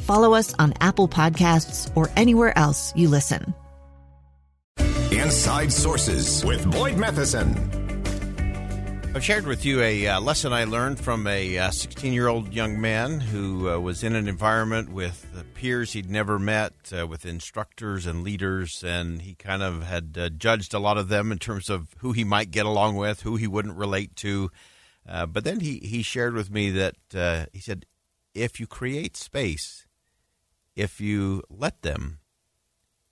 Follow us on Apple Podcasts or anywhere else you listen. Inside Sources with Boyd Matheson. I've shared with you a lesson I learned from a 16-year-old young man who was in an environment with peers he'd never met, with instructors and leaders, and he kind of had judged a lot of them in terms of who he might get along with, who he wouldn't relate to. But then he shared with me that he said, if you create space, if you let them,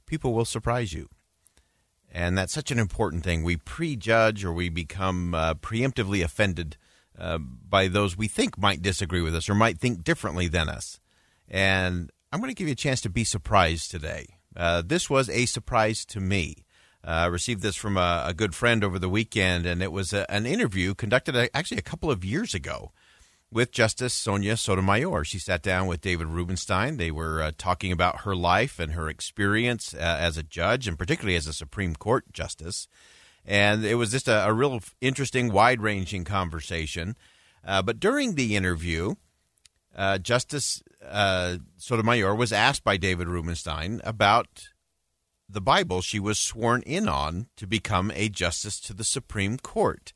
people will surprise you. And that's such an important thing. We prejudge or we become preemptively offended by those we think might disagree with us or might think differently than us. And I'm going to give you a chance to be surprised today. This was a surprise to me. I received this from a good friend over the weekend, and it was an interview conducted actually a couple of years ago with Justice Sonia Sotomayor. She sat down with David Rubenstein. They were talking about her life and her experience as a judge, and particularly as a Supreme Court justice. And it was just a real interesting, wide-ranging conversation. But during the interview, Justice Sotomayor was asked by David Rubenstein about the Bible she was sworn in on to become a justice to the Supreme Court.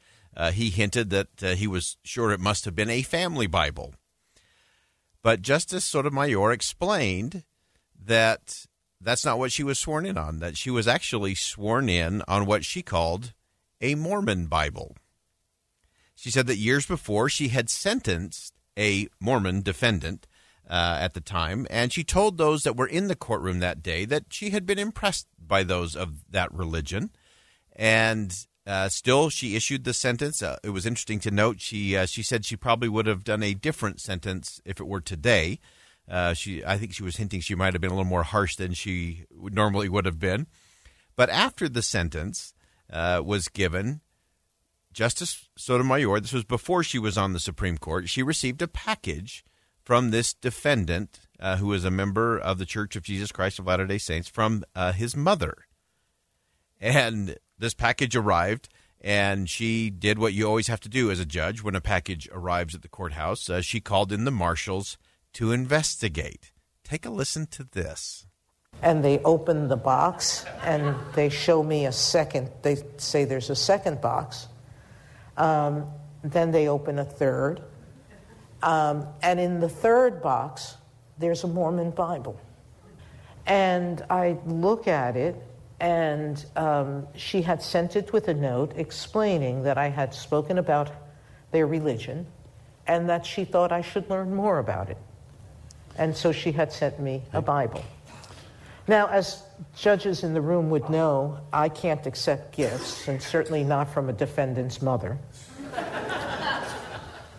He hinted that he was sure it must have been a family Bible. But Justice Sotomayor explained that that's not what she was sworn in on, that she was actually sworn in on what she called a Mormon Bible. She said that years before she had sentenced a Mormon defendant at the time, and she told those that were in the courtroom that day that she had been impressed by those of that religion, and still she issued the sentence. It was interesting to note she said she probably would have done a different sentence if it were today. I think she was hinting she might have been a little more harsh than she normally would have been. But after the sentence was given, Justice Sotomayor, this was before she was on the Supreme Court, she received a package from this defendant, who is a member of the Church of Jesus Christ of Latter-day Saints, from his mother. And this package arrived, and she did what you always have to do as a judge when a package arrives at the courthouse. She called in the marshals to investigate. Take a listen to this. And they open the box, and they show me a second. They say there's a second box. Then they open a third. And in the third box, there's a Mormon Bible. And I look at it, and she had sent it with a note explaining that I had spoken about their religion and that she thought I should learn more about it. And so she had sent me a Bible. Now, as judges in the room would know, I can't accept gifts, and certainly not from a defendant's mother.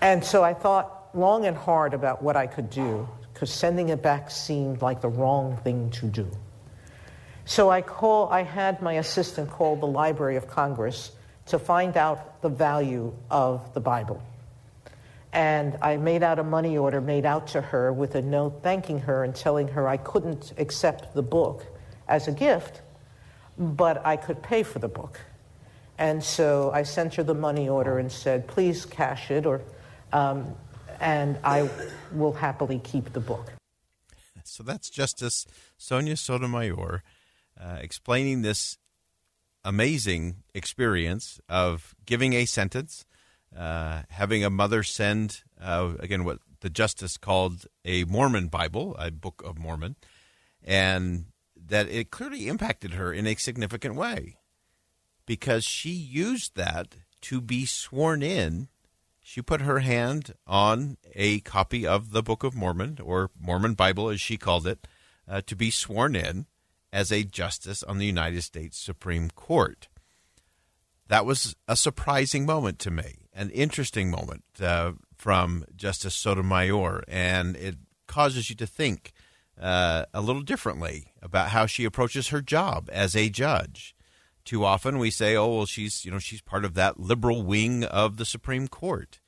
And so I thought long and hard about what I could do, because sending it back seemed like the wrong thing to do. So I had my assistant call the Library of Congress to find out the value of the Bible. And I made out a money order made out to her with a note thanking her and telling her I couldn't accept the book as a gift, but I could pay for the book. And so I sent her the money order and said, please cash it, or and I will happily keep the book. So that's Justice Sonia Sotomayor explaining this amazing experience of giving a sentence, having a mother send, again, what the justice called a Mormon Bible, a Book of Mormon, and that it clearly impacted her in a significant way. because she used that to be sworn in. She put her hand on a copy of the Book of Mormon, or Mormon Bible as she called it, to be sworn in as a justice on the United States Supreme Court. That was a surprising moment to me, an interesting moment from Justice Sotomayor, and it causes you to think a little differently about how she approaches her job as a judge. Too often we say, oh, well, she's part of that liberal wing of the Supreme Court.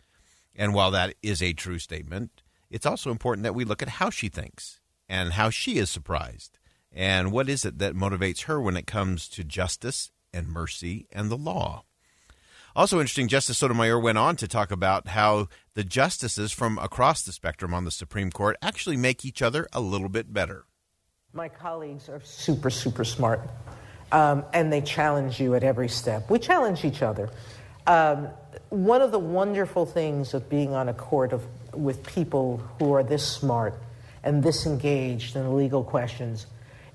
And while that is a true statement, it's also important that we look at how she thinks and how she is surprised and what is it that motivates her when it comes to justice and mercy and the law. Also interesting, Justice Sotomayor went on to talk about how the justices from across the spectrum on the Supreme Court actually make each other a little bit better. My colleagues are super, super smart, and they challenge you at every step. We challenge each other. One of the wonderful things of being on a court with people who are this smart and this engaged in legal questions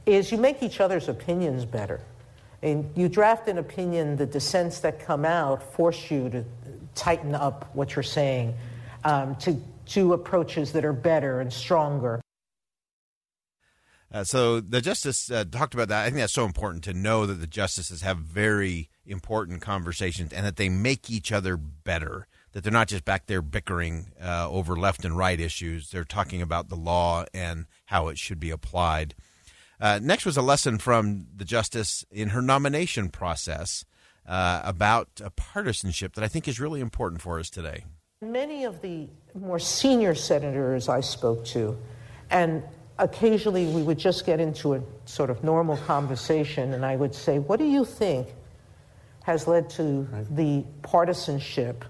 is you make each other's opinions better. And you draft an opinion, the dissents that come out force you to tighten up what you're saying, to approaches that are better and stronger. So the justice talked about that. I think that's so important to know that the justices have very important conversations and that they make each other better, that they're not just back there bickering over left and right issues. They're talking about the law and how it should be applied. Next was a lesson from the justice in her nomination process about partisanship that I think is really important for us today. Many of the more senior senators I spoke to, and occasionally we would just get into a sort of normal conversation, and I would say, what do you think has led to the partisanship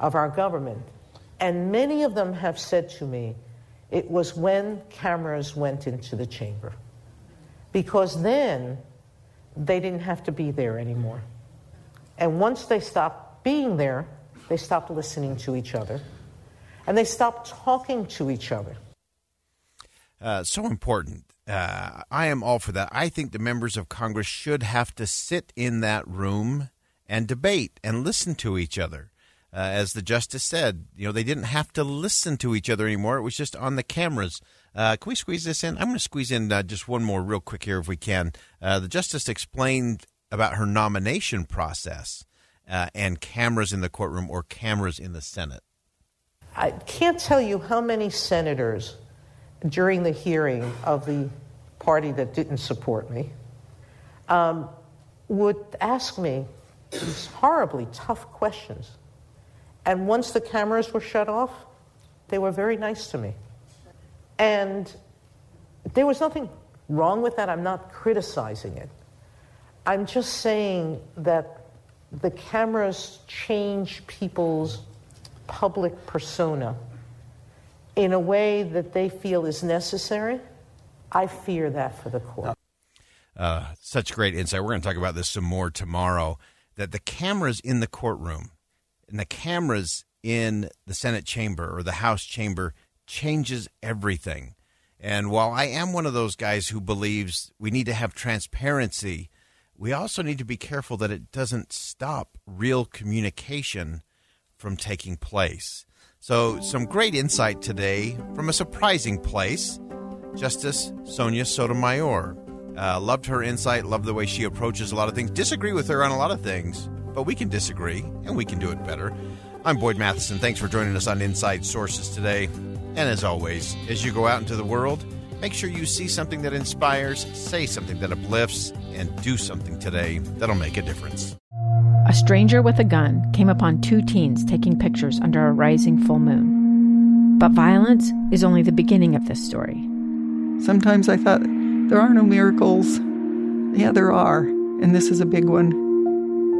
of our government? And many of them have said to me, it was when cameras went into the chamber. Because then they didn't have to be there anymore. And once they stopped being there, they stopped listening to each other. And they stopped talking to each other. So important. I am all for that. I think the members of Congress should have to sit in that room and debate and listen to each other. As the justice said, they didn't have to listen to each other anymore. It was just on the cameras. Can we squeeze this in? I'm going to squeeze in just one more real quick here if we can. The justice explained about her nomination process and cameras in the courtroom or cameras in the Senate. I can't tell you how many senators during the hearing of the party that didn't support me would ask me these horribly tough questions. And once the cameras were shut off, they were very nice to me. And there was nothing wrong with that. I'm not criticizing it. I'm just saying that the cameras change people's public persona in a way that they feel is necessary. I fear that for the court. Such great insight. We're going to talk about this some more tomorrow, that the cameras in the courtroom and the cameras in the Senate chamber or the House chamber changes everything. And while I am one of those guys who believes we need to have transparency, we also need to be careful that it doesn't stop real communication from taking place. So some great insight today from a surprising place, Justice Sonia Sotomayor. Loved her insight, loved the way she approaches a lot of things, disagree with her on a lot of things. But we can disagree, and we can do it better. I'm Boyd Matheson. Thanks for joining us on Inside Sources today. And as always, as you go out into the world, make sure you see something that inspires, say something that uplifts, and do something today that'll make a difference. A stranger with a gun came upon two teens taking pictures under a rising full moon. But violence is only the beginning of this story. Sometimes I thought, there are no miracles. Yeah, there are, and this is a big one.